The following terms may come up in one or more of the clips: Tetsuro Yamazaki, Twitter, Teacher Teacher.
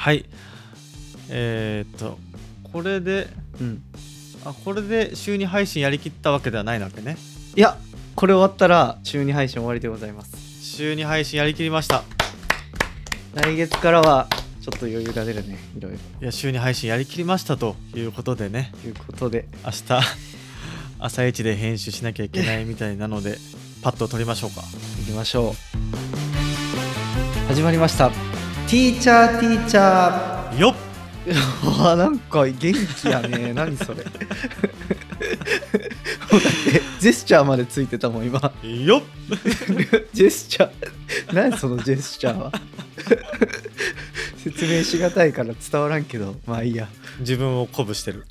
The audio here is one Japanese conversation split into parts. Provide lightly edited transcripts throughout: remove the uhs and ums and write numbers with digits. はい。これで、うん、あ、これで週2配信やりきったわけではないわけね。いや、これ終わったら週2配信終わりでございます。週2配信やりきりました。来月からはちょっと余裕が出るね、いろいろ。いや、週2配信やりきりましたということでね。ということで、明日朝一で編集しなきゃいけないみたいなので、パッと撮りましょうか。行きましょう。始まりました。ティーチャーよっ。なんか元気やね。何それ。ジェスチャーまでついてたもん今。よっ。ジェスチャー。何そのジェスチャーは。説明しがたいから伝わらんけど、まあいいや。自分を鼓舞してる。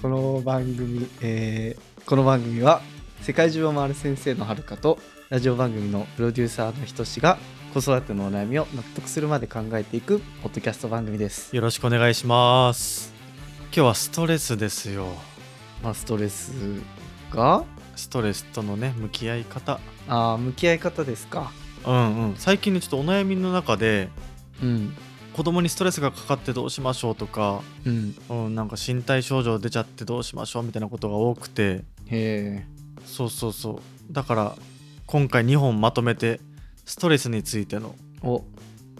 この番組は世界中を回る先生のはるかとラジオ番組のプロデューサーのひとしが子育てのお悩みを納得するまで考えていくポッドキャスト番組です。よろしくお願いします。今日はストレスですよ。まあ、ストレスとのね、向き合い方。ああ、向き合い方ですか。うんうん。最近ね、ちょっとお悩みの中で、うん、子供にストレスがかかってどうしましょうとか、うんうん、なんか身体症状出ちゃってどうしましょうみたいなことが多くて。へえ。そうそうそう。だから今回2本まとめてストレスについてのお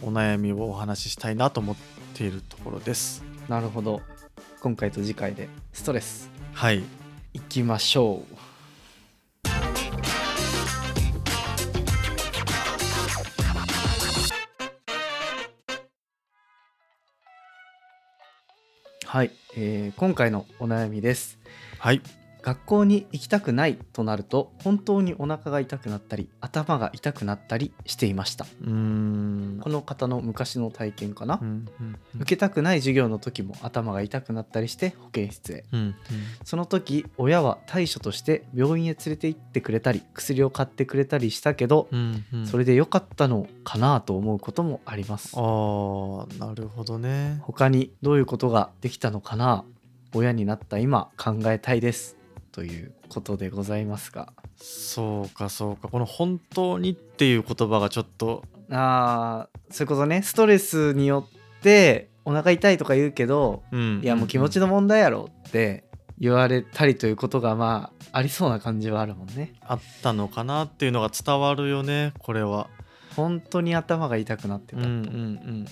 悩みをお話ししたいなと思っているところです。なるほど。今回と次回でストレス。はい、いきましょう。はい、今回のお悩みです。はい。学校に行きたくないとなると本当にお腹が痛くなったり頭が痛くなったりしていました。この方の昔の体験かな、うんうんうん、受けたくない授業の時も頭が痛くなったりして保健室へ、うんうん、その時親は対処として病院へ連れて行ってくれたり薬を買ってくれたりしたけど、うんうん、それで良かったのかなと思うこともあります。あー、なるほどね。他にどういうことができたのかな、親になった今考えたいですということでございますが。そうか。この本当にっていう言葉がちょっと、ああ、そういうことね。ストレスによってお腹痛いとか言うけど、うん、いやもう気持ちの問題やろって言われたりということが、まあありそうな感じはあるもんね。あったのかなっていうのが伝わるよね。これは本当に頭が痛くなってたと、うんうんうん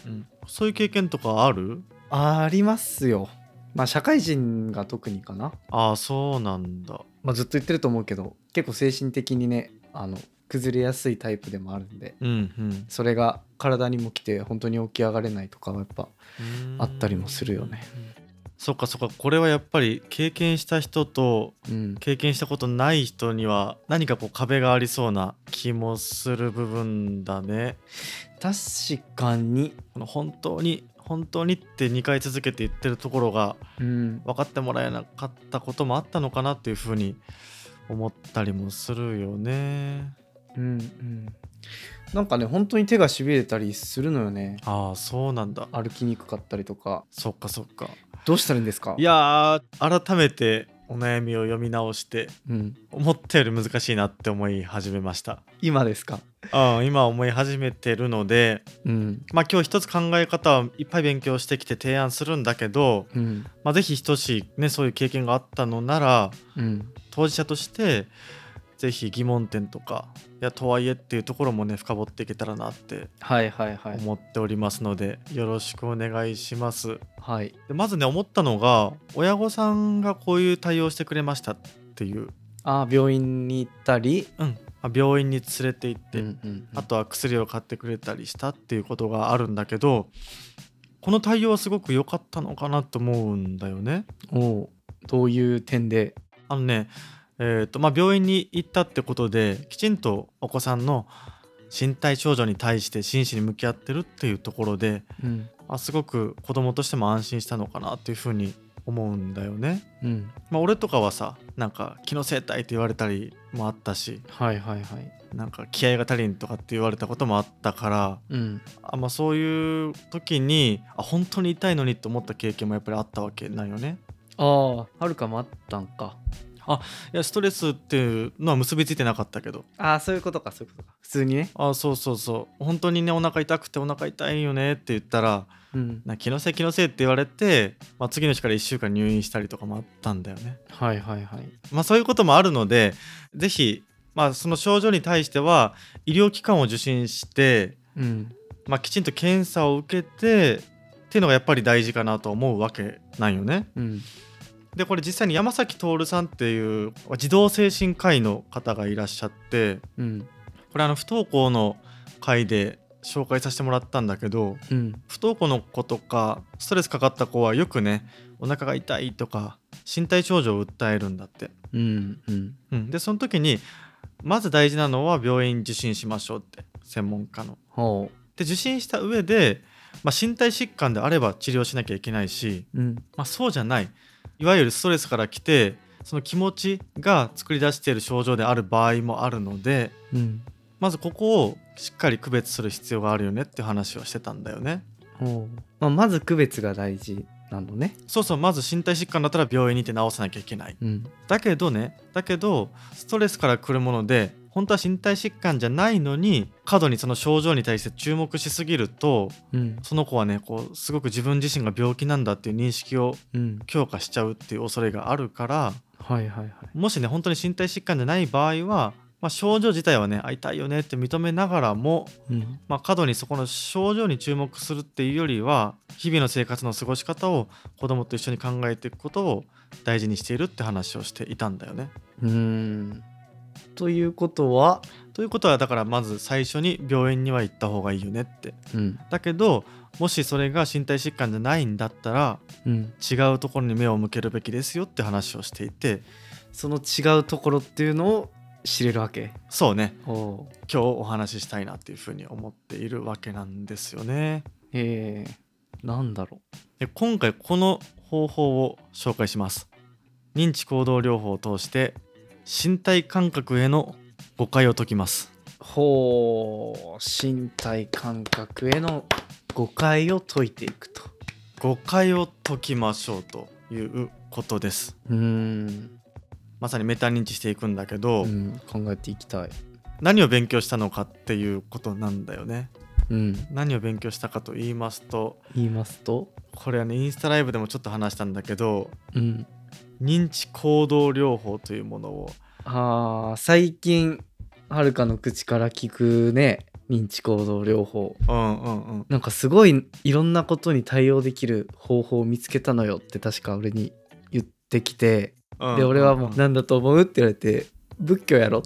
うん、そういう経験とかある？ありますよ。まあ、社会人が特にかな。ああ、そうなんだ。まあ、ずっと言ってると思うけど結構精神的にね、崩れやすいタイプでもあるんで、うんうん、それが体にも来て本当に起き上がれないとかはやっぱあったりもするよね。そっか。これはやっぱり経験した人と経験したことない人には何かこう壁がありそうな気もする部分だね。確かに。この本当にって2回続けて言ってるところが分かってもらえなかったこともあったのかなっていうふうに思ったりもするよね。うんうん。なんかね、本当に手がしびれたりするのよね。ああ、そうなんだ。歩きにくかったりとか。そっか。どうしたらいいんですか？いや、改めてお悩みを読み直して、うん、思ったより難しいなって思い始めました。今ですか？今思い始めてるので、うん、まあ今日一つ考え方はいっぱい勉強してきて提案するんだけど、うん、まあぜひ等しいね、そういう経験があったのなら、うん、当事者としてぜひ疑問点とか、いやとはいえっていうところもね、深掘っていけたらなって思っておりますので、はいはいはい、よろしくお願いします、はい、でまずね、思ったのが親御さんがこういう対応してくれましたっていう。あ、病院に行ったり、うん、病院に連れて行って、うんうんうん、あとは薬を買ってくれたりしたっていうことがあるんだけど、この対応はすごく良かったのかなと思うんだよね。おう、どういう点で？まあ、病院に行ったってことできちんとお子さんの身体症状に対して真摯に向き合ってるっていうところで、うん、すごく子供としても安心したのかなっていうふうに思うんだよね、うん。まあ、俺とかはさ、なんか気のせいたいって言われたりもあったし、はいはいはい、なんか気合が足りんとかって言われたこともあったから、うん、まあ、そういう時に本当に痛いのにと思った経験もやっぱりあったわけなんよね。ああ、はるかもあったんか。あ、いやストレスっていうのは結びついてなかったけど、ああそういうことか、そういうことか、普通にね、ああそうそうそう、本当にねお腹痛くてお腹痛いよねって言ったら、うん、気のせい気のせいって言われて、まあ、次の日から1週間入院したりとかもあったんだよね。はいはいはい。まあそういうこともあるので、ぜひ、まあ、その症状に対しては医療機関を受診して、うん、まあ、きちんと検査を受けてっていうのがやっぱり大事かなと思うわけなんよね、うん、でこれ実際に山崎徹さんっていう児童精神科医の方がいらっしゃって、うん、これ不登校の会で紹介させてもらったんだけど、うん、不登校の子とかストレスかかった子はよくねお腹が痛いとか身体症状を訴えるんだって、うんうんうん、でその時にまず大事なのは病院受診しましょうって、専門家のほうで受診した上で、まあ、身体疾患であれば治療しなきゃいけないし、うん、まあ、そうじゃない、いわゆるストレスから来てその気持ちが作り出している症状である場合もあるので、うん、まずここをしっかり区別する必要があるよねって話をしてたんだよね。おう、まあ、まず区別が大事なのね。そうそう、まず身体疾患だったら病院に行って治さなきゃいけない、うん、だけどストレスから来るもので本当は身体疾患じゃないのに過度にその症状に対して注目しすぎると、うん、その子はねこうすごく自分自身が病気なんだっていう認識を強化しちゃうっていう恐れがあるから、うん、はいはいはい、もしね本当に身体疾患じゃない場合は、まあ、症状自体はね痛いよねって認めながらも、うん、まあ、過度にそこの症状に注目するっていうよりは日々の生活の過ごし方を子供と一緒に考えていくことを大事にしているって話をしていたんだよね。うーん、ということはだからまず最初に病院には行った方がいいよねって、うん、だけどもしそれが身体疾患じゃないんだったら、うん、違うところに目を向けるべきですよって話をしていて、その違うところっていうのを知れるわけ。そうね、今日お話ししたいなっていうふうに思っているわけなんですよね。なんだろう。で今回この方法を紹介します。認知行動療法を通して身体感覚への誤解を解きます。ほう、身体感覚への誤解を解いていくと。誤解を解きましょうということです。うーん、まさにメタ認知していくんだけど、うん、考えていきたい。何を勉強したのかっていうことなんだよね、うん、何を勉強したかと言いますとこれはねインスタライブでもちょっと話したんだけど、うん、認知行動療法というものを、あ、最近はるかの口から聞くね、認知行動療法、うんうんうん、なんかすごいいろんなことに対応できる方法を見つけたのよって確か俺に言ってきて、うんうんうん、で俺はもうなんだと思うって言われて仏教やろ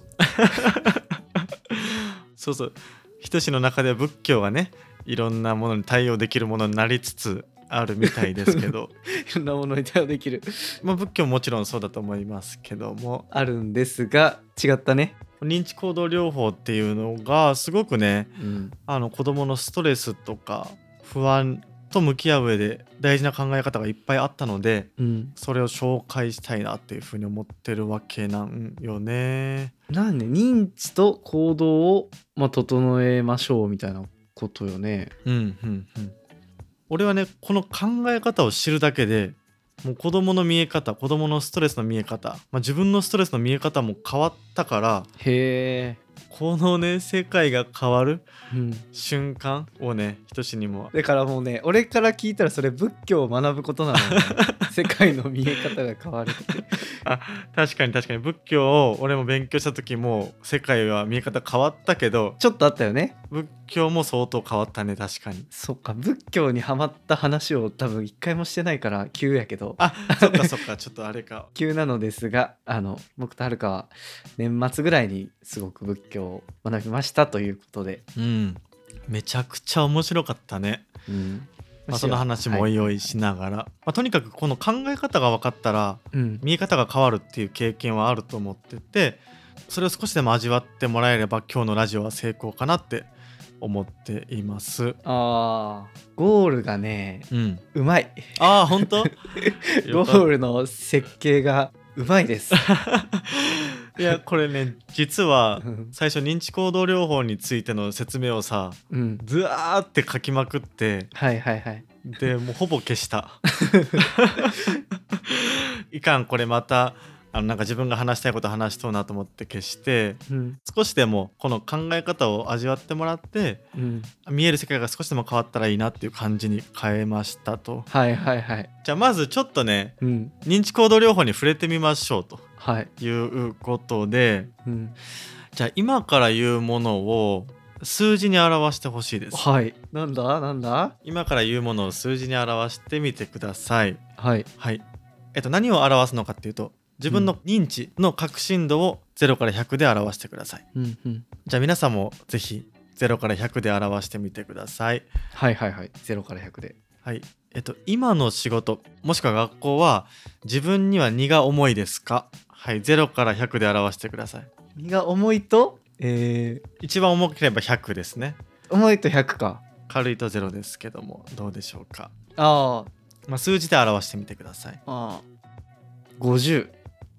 そうそう、人志の中では仏教はねいろんなものに対応できるものになりつつあるみたいですけどいろんなものに対応できるまあ仏教 もちろんそうだと思いますけどもあるんですが違ったね。認知行動療法っていうのがすごくね、うん、子どものストレスとか不安と向き合う上で大事な考え方がいっぱいあったので、うん、それを紹介したいなっていうふうに思ってるわけなんよね。なんで認知と行動を、まあ、整えましょうみたいなことよね。うんうんうん。俺はねこの考え方を知るだけでもう子どもの見え方、子どものストレスの見え方、まあ、自分のストレスの見え方も変わったから、へー、このね世界が変わる瞬間をね、ひとしにもだからもうね俺から聞いたらそれ仏教を学ぶことなの、ね、世界の見え方が変わるってあ、確かに確かに仏教を俺も勉強した時も世界は見え方変わったけどちょっとあったよね。仏教も相当変わったね。確かにそっか、仏教にハマった話を多分一回もしてないから急やけど、あ、そっかそっか、ちょっとあれか急なのですが、僕とはるかは年末ぐらいにすごく仏教を学びましたということで、うん、めちゃくちゃ面白かったね、うん、まあ、その話もおいおいしながら、はい、まあ、とにかくこの考え方が分かったら、うん、見え方が変わるっていう経験はあると思ってて、それを少しでも味わってもらえれば今日のラジオは成功かなって思っています。あー、ゴールがね、うん、うまい。あー、本当ゴールの設計がうまいですいやこれね実は最初認知行動療法についての説明をさ、うん、ずわーって書きまくって、はいはいはい、でもうほぼ消したいかん、これまたなんか自分が話したいこと話しそうなと思って消して、うん、少しでもこの考え方を味わってもらって、うん、見える世界が少しでも変わったらいいなっていう感じに変えましたと。はいはいはい。じゃあまずちょっとね、うん、認知行動療法に触れてみましょうということで、はい、うん、じゃあ今から言うものを数字に表してほしいです。はい。なんだなんだ。今から言うものを数字に表してみてください。はいはい。何を表すのかっていうと。自分の認知の確信度を0から100で表してください、うんうん、じゃあ皆さんもぜひ0から100で表してみてください。はいはいはい。0から100で、はい。今の仕事もしくは学校は自分には荷が重いですか。はい。0から100で表してください。荷が重いと、一番重ければ100ですね。重いと100か。軽いと0ですけどもどうでしょうか。あ、まあ、数字で表してみてください。あ、50、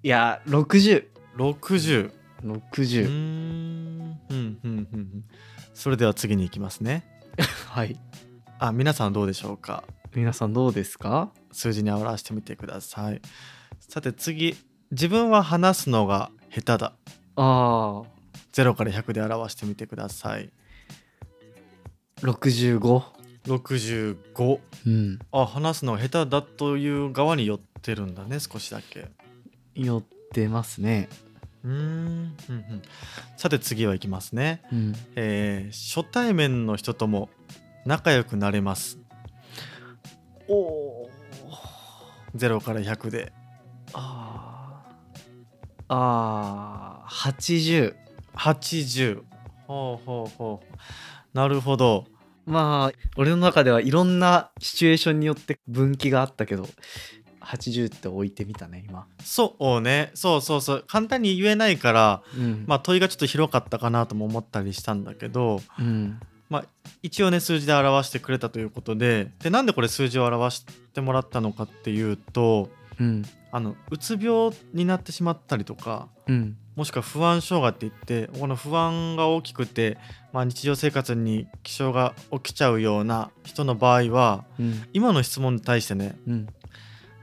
いや60。うーん、うんうんうん。それでは次に行きますね。はい。あ、皆さんどうでしょうか。皆さんどうですか。数字に表してみてください。さて次、自分は話すのが下手だ。ああ。0から100で表してみてください。65。うん。あ、話すのが下手だという側に寄ってるんだね、少しだけ。寄ってますね。うんうん、さて次はいきますね、うん、初対面の人とも仲良くなれます。お、0から100で。80。ほうほうほう。なるほど。まあ俺の中ではいろんなシチュエーションによって分岐があったけど80って置いてみたね今。そうね、そう簡単に言えないから、うん、まあ問いがちょっと広かったかなとも思ったりしたんだけど、うん、まあ、一応ね数字で表してくれたということで、でなんでこれ数字を表してもらったのかっていうと、うん、うつ病になってしまったりとか、うん、もしくは不安障害っていってこの不安が大きくて、まあ、日常生活に支障が起きちゃうような人の場合は、うん、今の質問に対してね、うん、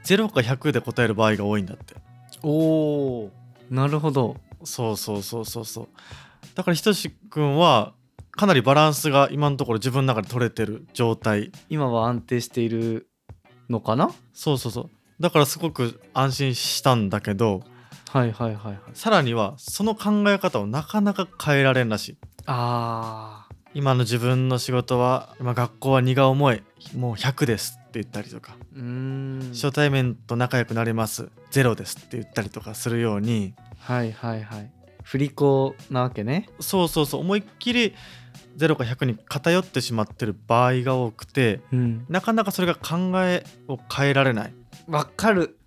0か100で答える場合が多いんだって。おー、なるほど。そう。だからひとしくんはかなりバランスが今のところ自分の中で取れてる状態。今は安定しているのかな。そう。だからすごく安心したんだけど、はい。さらにはその考え方をなかなか変えられんらしい。あー、今の自分の仕事は、今学校は荷が重い、もう100ですって言ったりとか、初対面と仲良くなれます0ですって言ったりとかするように。はい。振り子なわけね。そう。思いっきり0か100に偏ってしまってる場合が多くて、うん、なかなかそれが考えを変えられない。わかる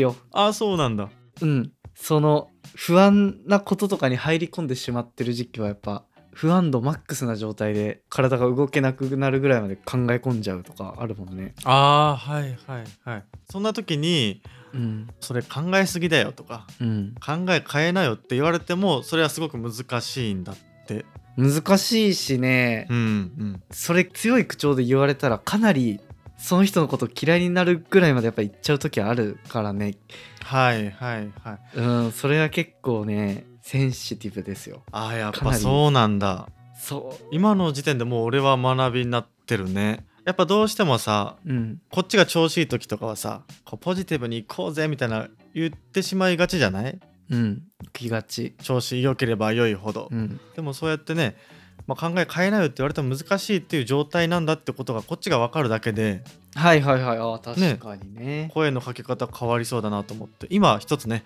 よ。あ、そうなんだ。うん。その不安なこととかに入り込んでしまってる時期はやっぱ不安度マックスな状態で体が動けなくなるぐらいまで考え込んじゃうとかあるもんね。はい。そんな時に、うん、それ考えすぎだよとか、うん、考え変えなよって言われてもそれはすごく難しいんだって。難しいしね、うんうん、それ強い口調で言われたらかなりその人のこと嫌いになるぐらいまでやっぱ言っちゃう時あるからね。はい、うん、それは結構ねセンシティブですよ。あ、やっぱそうなんだ。そう、今の時点でもう俺は学びになってるね。やっぱどうしてもさ、うん、こっちが調子いい時とかはさ、こうポジティブに行こうぜみたいな言ってしまいがちじゃない？うん、行きがち。調子良ければ良いほど、うん、でもそうやってね、まあ、考え変えないよって言われても難しいっていう状態なんだってことがこっちが分かるだけで、はい。あ、確かに ね、声のかけ方変わりそうだなと思って今一つね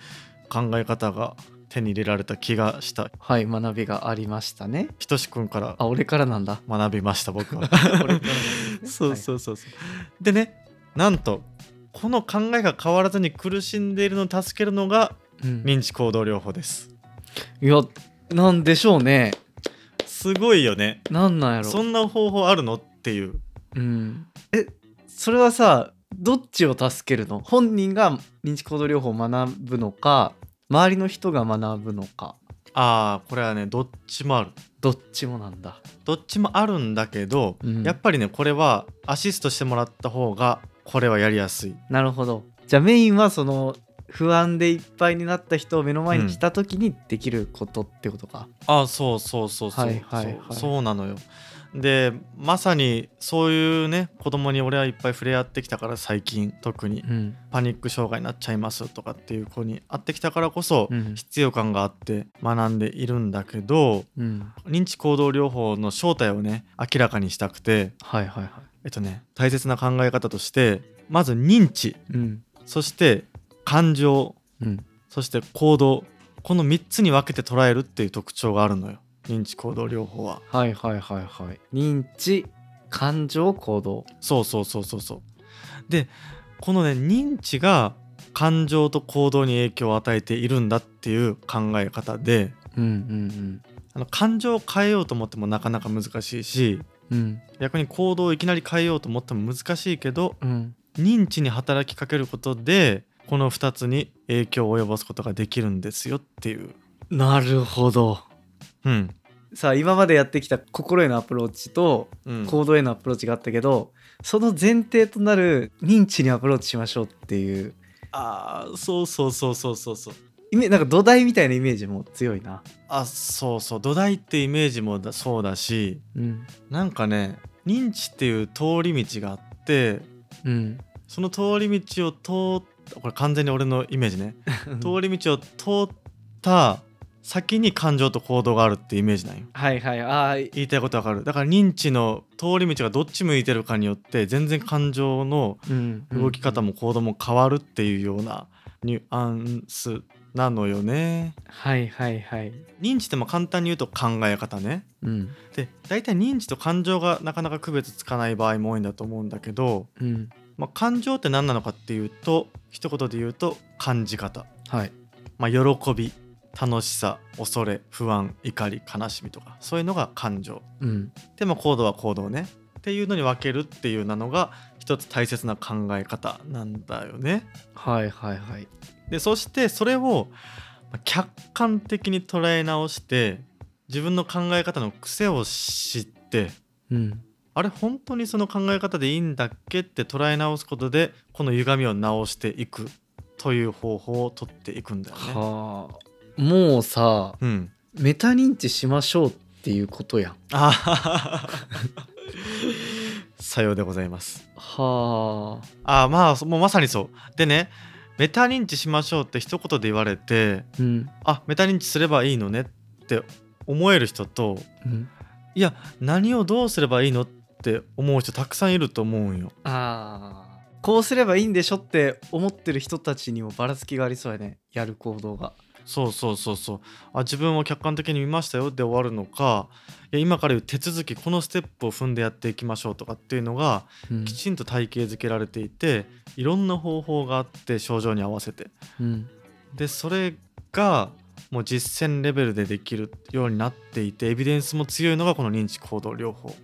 考え方が手に入れられた気がした。はい、学びがありましたね。ひとしくんから。あ、俺からなんだ。学びました僕は。俺からですね。そう。でね、なんとこの考えが変わらずに苦しんでいるのを助けるのが認知行動療法です、うん、いや、なんでしょうね。すごいよね。なんやろ、そんな方法あるのっていう、うん、それはさ、どっちを助けるの？本人が認知行動療法を学ぶのか周りの人が学ぶのか。ああ、これはねどっちもある。どっちもなんだ。どっちもあるんだけど、うん、やっぱりねこれはアシストしてもらった方がこれはやりやすい。なるほど。じゃあメインはその不安でいっぱいになった人を目の前にした時にできることってことか、うん、ああそうそうそうそう、はいはいはい、そうなのよ。でまさにそういうね子供に俺はいっぱい触れ合ってきたから、最近特にパニック障害になっちゃいますとかっていう子に会ってきたからこそ、うん、必要感があって学んでいるんだけど、うん、認知行動療法の正体をね明らかにしたくて、はいはいはい、大切な考え方としてまず認知、うん、そして感情、うん、そして行動、この3つに分けて捉えるっていう特徴があるのよ、認知行動療法は。はいはいはいはい。認知、感情、行動。そうそうそうそうそう。で、このね認知が感情と行動に影響を与えているんだっていう考え方で、うんうんうん、感情を変えようと思ってもなかなか難しいし、うん、逆に行動をいきなり変えようと思っても難しいけど、うん、認知に働きかけることでこの2つに影響を及ぼすことができるんですよっていう。なるほど。うん、さあ今までやってきた心へのアプローチと行動へのアプローチがあったけど、うん、その前提となる認知にアプローチしましょうっていう、ああそうそうそうそうそうそう、なんか土台みたいなイメージも強いな。あそうそう、土台ってイメージもそうだし、うん、なんかね認知っていう通り道があって、うん、その通り道を通った、これ完全に俺のイメージね通り道を通った先に感情と行動があるってイメージなんよ。はいはい、あ言いたいことわかる。だから認知の通り道がどっち向いてるかによって全然感情の動き方も行動も変わるっていうようなニュアンスなのよね。はいはいはい。認知っても簡単に言うと考え方ね、うん、で大体認知と感情がなかなか区別つかない場合も多いんだと思うんだけど、うん、まあ、感情って何なのかっていうと一言で言うと感じ方、はい、まあ、喜び、楽しさ、恐れ、不安、怒り、悲しみとかそういうのが感情、うん、でも行動は行動ねっていうのに分けるっていうなのが一つ大切な考え方なんだよね。はいはいはい。でそしてそれを客観的に捉え直して自分の考え方の癖を知って、うん、あれ本当にその考え方でいいんだっけって捉え直すことでこの歪みを直していくという方法をとっていくんだよね。はあ、もうさ、うん、メタ認知しましょうっていうことやん。さようでございます。はあ、あ、まあもうまさにそうでね、メタ認知しましょうって一言で言われて、うん、あメタ認知すればいいのねって思える人と、うん、いや何をどうすればいいのって思う人たくさんいると思うんよ。ああ、こうすればいいんでしょって思ってる人たちにもばらつきがありそうやね、やる行動が。そうそうそうそう、あ自分を客観的に見ましたよで終わるのか、いや今から言う手続きこのステップを踏んでやっていきましょうとかっていうのが、うん、きちんと体系づけられていていろんな方法があって症状に合わせて、うん、でそれがもう実践レベルでできるようになっていてエビデンスも強いのがこの認知行動療法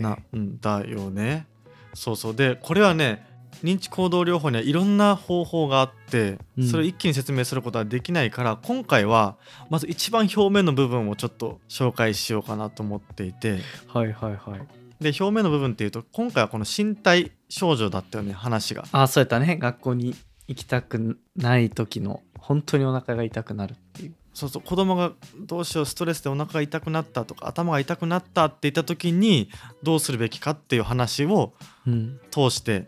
なんだよね。そうそう、でこれはね認知行動療法にはいろんな方法があってそれを一気に説明することはできないから、うん、今回はまず一番表面の部分をちょっと紹介しようかなと思っていて、はいはいはい。で表面の部分っていうと今回はこの身体症状だったよね、話が。あそうやったね、学校に行きたくない時の本当にお腹が痛くなるっていう。そうそう、子供がどうしようストレスでお腹が痛くなったとか頭が痛くなったって言った時にどうするべきかっていう話を通して、うん、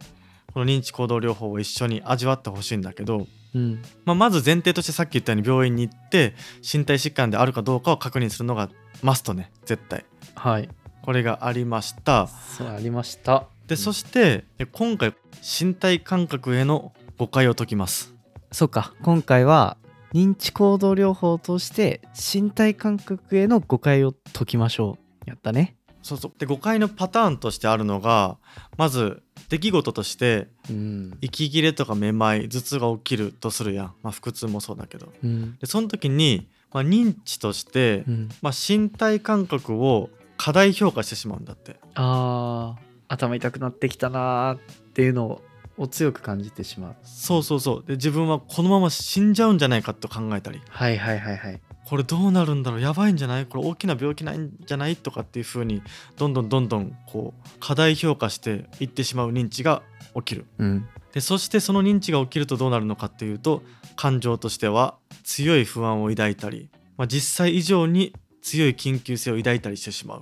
この認知行動療法を一緒に味わってほしいんだけど、うん、まあ、まず前提としてさっき言ったように病院に行って身体疾患であるかどうかを確認するのがマストね、絶対。はい。これがありました。そうありました。で、うん、そして今回身体感覚への誤解を解きます。そうか、今回は認知行動療法を通して身体感覚への誤解を解きましょう。やったね。そうそう。で誤解のパターンとしてあるのがまず出来事として、うん、息切れとかめまい頭痛が起きるとするやん、まあ、腹痛もそうだけど、うん、でその時に、まあ、認知として、うん、まあ、身体感覚を過大評価してしまうんだって。あ頭痛くなってきたなっていうのを強く感じてしまう。そうそうそう。で自分はこのまま死んじゃうんじゃないかと考えたり、はいはいはいはい、これどうなるんだろう、やばいんじゃない、これ大きな病気ないんじゃないとかっていう風にどんどんこう過大評価していってしまう認知が起きる、うん、でそしてその認知が起きるとどうなるのかっていうと、感情としては強い不安を抱いたり、実際以上に強い緊急性を抱いたりしてしまう。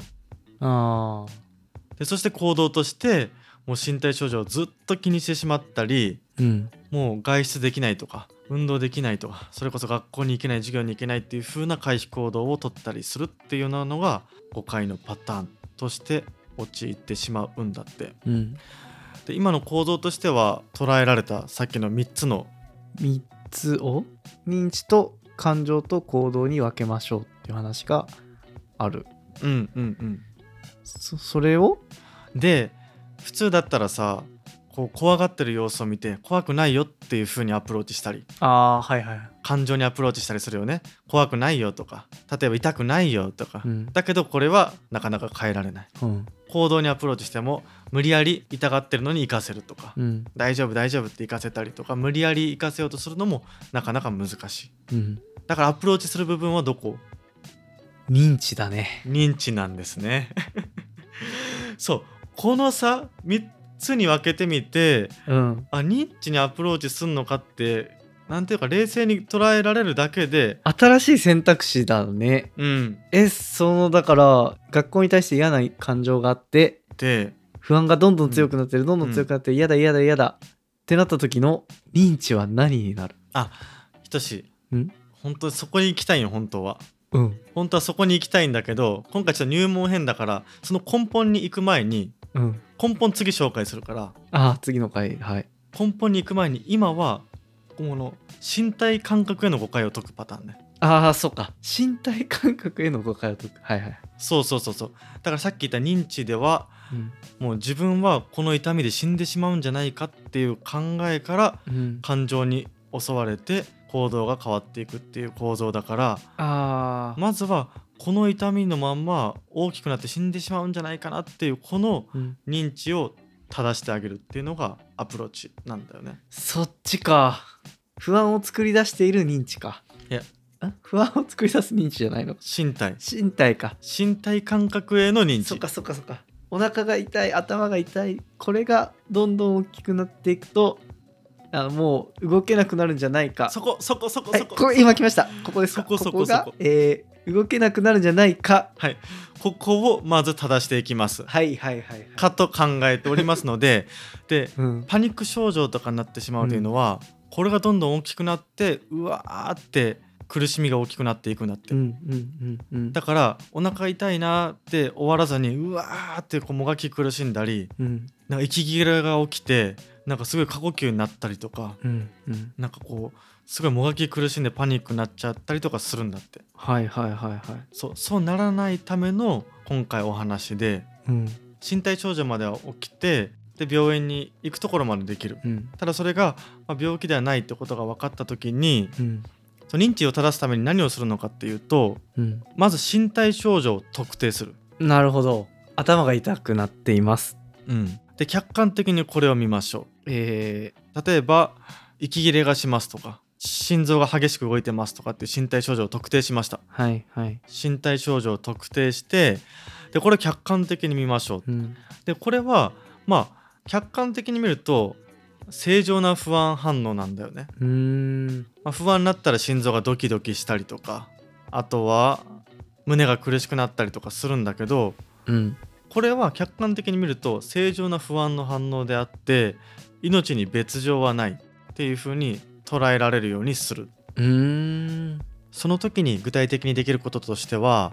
あでそして行動としてもう身体症状をずっと気にしてしまったり、うん、もう外出できないとか運動できないとか、それこそ学校に行けない授業に行けないっていう風な回避行動を取ったりするっていうようなのが誤解のパターンとして陥ってしまうんだって、うん、で今の行動としては捉えられたさっきの3つを認知と感情と行動に分けましょうっていう話がある。うんうんうん。それをで普通だったらさ、こう怖がってる様子を見て怖くないよっていう風にアプローチしたり、はいはい、感情にアプローチしたりするよね。怖くないよとか、例えば痛くないよとか、うん、だけどこれはなかなか変えられない、うん、行動にアプローチしても無理やり痛がってるのに行かせるとか、うん、大丈夫大丈夫って行かせたりとか、無理やり行かせようとするのもなかなか難しい、うん、だからアプローチする部分はどこ？認知だね。認知なんですねそう、このさ3つに分けてみて、うん、認知にアプローチすんのかってなんていうか冷静に捉えられるだけで新しい選択肢だね、うん、だから学校に対して嫌な感情があってで不安がどんどん強くなってる、うん、どんどん強くなってる、嫌だ嫌だ嫌だってなった時の認知は何になる？ひとし、本当にそこに行きたいよ本当は、うん、本当はそこに行きたいんだけど、今回ちょっと入門編だからその根本に行く前に、うん、根本次紹介するから、次の回、はい、根本に行く前に今はこの身体感覚への誤解を解くパターンね。そうか、身体感覚への誤解を解く、はいはい、そうだからさっき言った認知では、うん、もう自分はこの痛みで死んでしまうんじゃないかっていう考えから、うん、感情に襲われて行動が変わっていくっていう構造だから、まずはこの痛みのまんま大きくなって死んでしまうんじゃないかなっていうこの認知を正してあげるっていうのがアプローチなんだよね、うん、そっちか。不安を作り出している認知か。いや、不安を作り出す認知じゃないの？身体か。身体感覚への認知。そっか。お腹が痛い、頭が痛い、これがどんどん大きくなっていくともう動けなくなるんじゃないか。そこ、はい、今来ました。ここですか。ここが、動けなくなるんじゃないか。はい。ここをまず正していきます。はい。かと考えておりますので、で、うん、パニック症状とかになってしまうというのは、うん、これがどんどん大きくなって、うわーって苦しみが大きくなっていくんだって。だからお腹痛いなって終わらずに、うわーってこうもがき苦しんだり、うん、なんか息切れが起きて。なんかすごい過呼吸になったりとか、なんかこうすごいもがき苦しんでパニックになっちゃったりとかするんだって。そうならないための今回お話で、うん、身体症状までは起きてで病院に行くところまでできる、うん、ただそれが、病気ではないってことが分かった時に、その認知を正すために何をするのかっていうと、まず身体症状を特定する。なるほど。頭が痛くなっています、で客観的にこれを見ましょう。例えば息切れがしますとか心臓が激しく動いてますとかっていう身体症状を特定しました。身体症状を特定して、でこれ客観的に見ましょう、でこれは客観的に見ると正常な不安反応なんだよね。不安になったら心臓がドキドキしたりとか、あとは胸が苦しくなったりとかするんだけど、これは客観的に見ると正常な不安の反応であって、命に別状はないっていう風に捉えられるようにする。その時に具体的にできることとしては、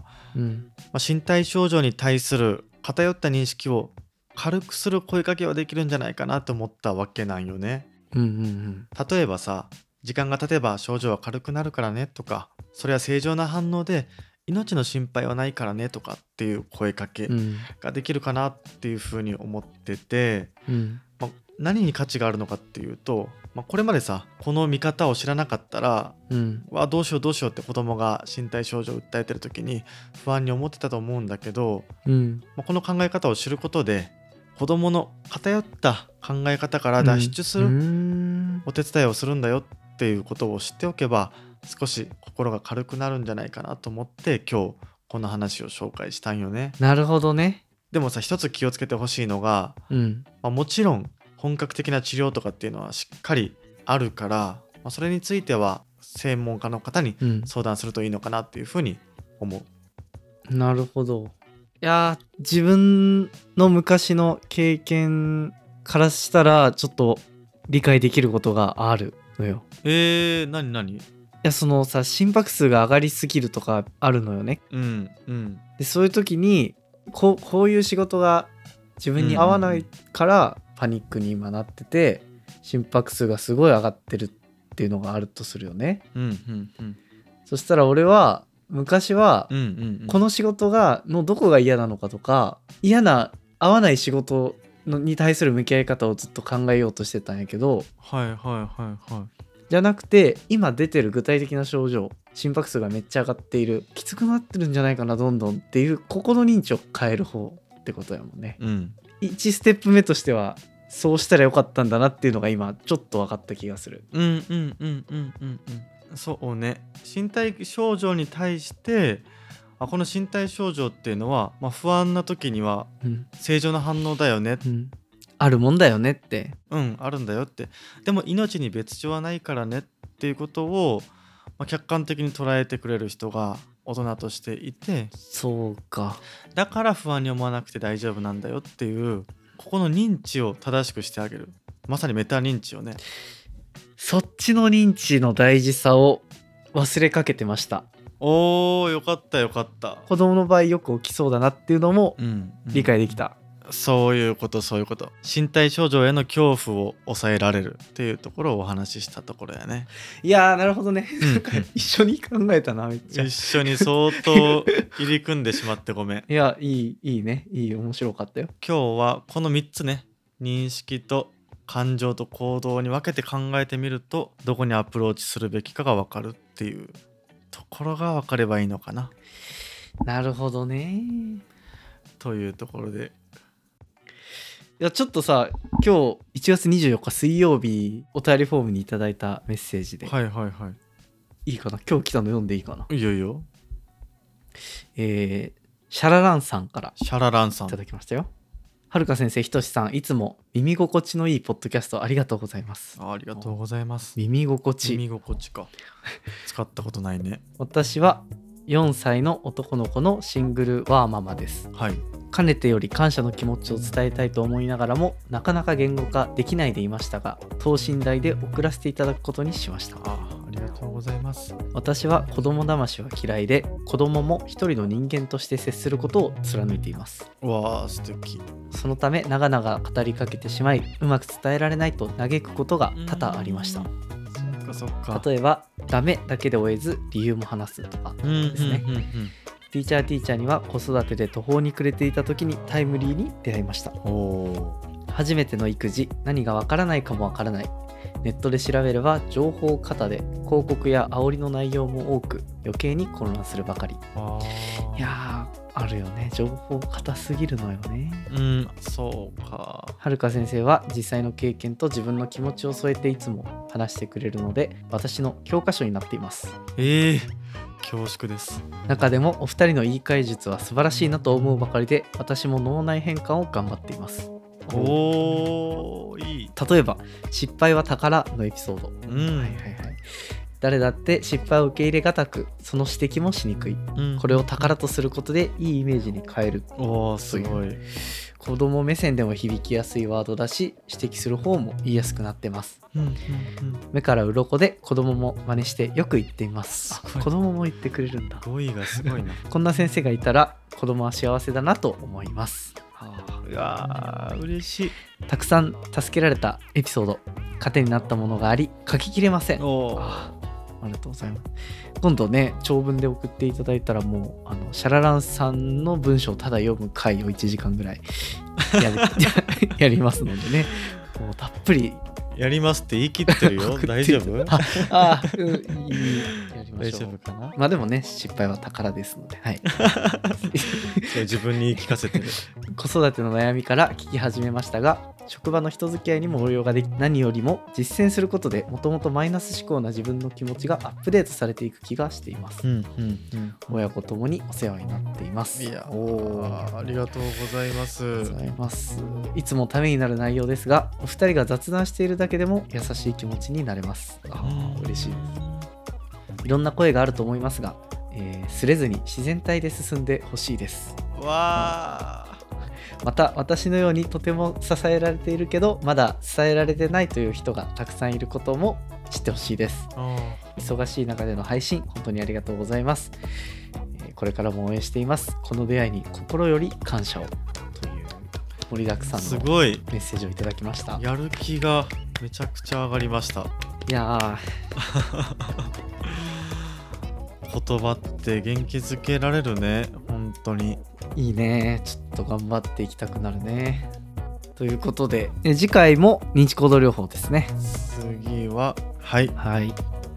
身体症状に対する偏った認識を軽くする声かけはできるんじゃないかなと思ったわけなんよね、例えばさ、時間が経てば症状は軽くなるからねとか、それは正常な反応で命の心配はないからねとかっていう声かけができるかなっていうふうに思ってて、何に価値があるのかっていうと、これまでさこの見方を知らなかったら、どうしようって子供が身体症状を訴えてる時に不安に思ってたと思うんだけど、この考え方を知ることで子供の偏った考え方から脱出するお手伝いをするんだよっていうことを知っておけば少し心が軽くなるんじゃないかなと思って、今日この話を紹介したんよね。なるほどね。でもさ、一つ気をつけてほしいのが、もちろん本格的な治療とかっていうのはしっかりあるから、まあ、それについては専門家の方に相談するといいのかなっていうふうに思う。なるほど。いや自分の昔の経験からしたらちょっと理解できることがあるのよ。何いやそのさ心拍数が上がりすぎるとかあるのよね。うんうん。でそういう時にこういう仕事が自分に合わないからパニックに今なってて、心拍数がすごい上がってるっていうのがあるとするよね。うんうんうん。そしたら俺は昔はこの仕事がのどこが嫌なのかとか、嫌な合わない仕事に対する向き合い方をずっと考えようとしてたんやけど、はいはいはいはい、じゃなくて今出てる具体的な症状、心拍数がめっちゃ上がっている、きつくなってるんじゃないかなどんどんっていう、ここの認知を変える方ってことやもんね、うん、1ステップ目としてはそうしたらよかったんだなっていうのが今ちょっと分かった気がする。うんうんうんうんうんうん。そうね、身体症状に対してこの身体症状っていうのは、まあ、不安な時には正常な反応だよね、うん、あるもんだよねって、うんあるんだよって、でも命に別状はないからねっていうことを、まあ、客観的に捉えてくれる人が大人としていて、そうかだから不安に思わなくて大丈夫なんだよっていう、ここの認知を正しくしてあげる、まさにメタ認知をね。そっちの認知の大事さを忘れかけてました。おーよかったよかった。子供の場合よく起きそうだなっていうのも理解できた、うんうん、そういうこと身体症状への恐怖を抑えられるっていうところをお話ししたところやね。いやーなるほどね、うんうん、一緒に考えたなめっちゃ一緒に相当入り組んでしまってごめんいやいいねいい面白かったよ。今日はこの3つね、認識と感情と行動に分けて考えてみるとどこにアプローチするべきかが分かるっていうところが分かればいいのかな。なるほどね。というところで、いやちょっとさ今日1月24日水曜日お便りフォームにいただいたメッセージで、はいはいはい、いいかな今日来たの読んでいいかな。いいよいいよ。シャラランさんからシャラランさんいただきましたよ。はるか先生、ひとしさん、いつも耳心地のいいポッドキャストありがとうございます。 ありがとうございます。耳心地か使ったことないね私は4歳の男の子のシングルワーママです、はい、かねてより感謝の気持ちを伝えたいと思いながらもなかなか言語化できないでいましたが、等身大で送らせていただくことにしました。ありがとうございます。私は子供だましは嫌いで、子供も一人の人間として接することを貫いています。わあ素敵。そのため長々語りかけてしまい、うまく伝えられないと嘆くことが多々ありました。そっか。例えばダメだけで終えず理由も話すとかですね、うんうんうんうん、ティーチャーには子育てで途方に暮れていた時にタイムリーに出会いました。お初めての育児、何がわからないかもわからない、ネットで調べれば情報過多で広告や煽りの内容も多く余計に混乱するばかり。いやあるよね、情報過多すぎるのよね。うんそうか。はるか先生は実際の経験と自分の気持ちを添えていつも話してくれるので私の教科書になっています。恐縮です。中でもお二人の言い換え術は素晴らしいなと思うばかりで、私も脳内変換を頑張っています。おーいい。例えば失敗は宝のエピソード、うんはいはいはい、誰だって失敗を受け入れがたく、その指摘もしにくい、うん、これを宝とすることでいいイメージに変える。おーすごい。子供目線でも響きやすいワードだし、指摘する方も言いやすくなってます、うんうんうん、目から鱗で子供も真似してよく言っています。子供も言ってくれるんだ。語彙がすごいなこんな先生がいたら子供は幸せだなと思います。うわ嬉しい。たくさん助けられたエピソード、糧になったものがあり書ききれません。ありがとうございます。今度ね長文で送っていただいたらもうシャラランさんの文章をただ読む回を1時間ぐらいやりますのでね、もうたっぷりやりますって言い切ってるよ大丈夫やりましょう。大丈夫かな。まあでもね失敗は宝ですので、はい、自分に言い聞かせてる子育ての悩みから聞き始めましたが、職場の人付き合いにも応用ができ、何よりも実践することでもともとマイナス思考な自分の気持ちがアップデートされていく気がしています、うんうんうん、親子ともにお世話になっています。いやおありがとうございます。いつもためになる内容ですが、お二人が雑談しているだけでも優しい気持ちになれます。あ嬉しいです。いろんな声があると思いますが、すれずに自然体で進んでほしいです。わー、また私のようにとても支えられているけどまだ支えられてないという人がたくさんいることも知ってほしいです。忙しい中での配信本当にありがとうございます。これからも応援しています。この出会いに心より感謝を、という盛りだくさんのメッセージをいただきました。やる気がめちゃくちゃ上がりました。いや言葉って元気づけられるね。本当にいいね。ちょっと頑張っていきたくなるね。ということで、次回も認知行動療法ですね。次ははい、や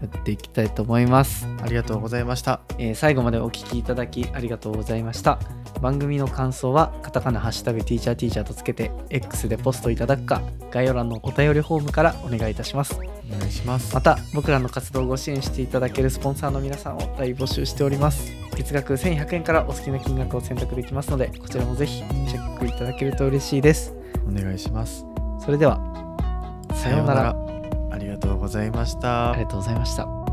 っていきたいと思います。ありがとうございました、最後までお聞きいただきありがとうございました。番組の感想はカタカナハッシュタグティーチャーティーチャーとつけて X でポストいただくか、概要欄のお便りフォームからお願いいたします。お願いします。また僕らの活動をご支援していただけるスポンサーの皆さんを大募集しております。月額1100円からお好きな金額を選択できますので、こちらもぜひチェックいただけると嬉しいです。お願いします。それではさようなら。ありがとうございました。ありがとうございました。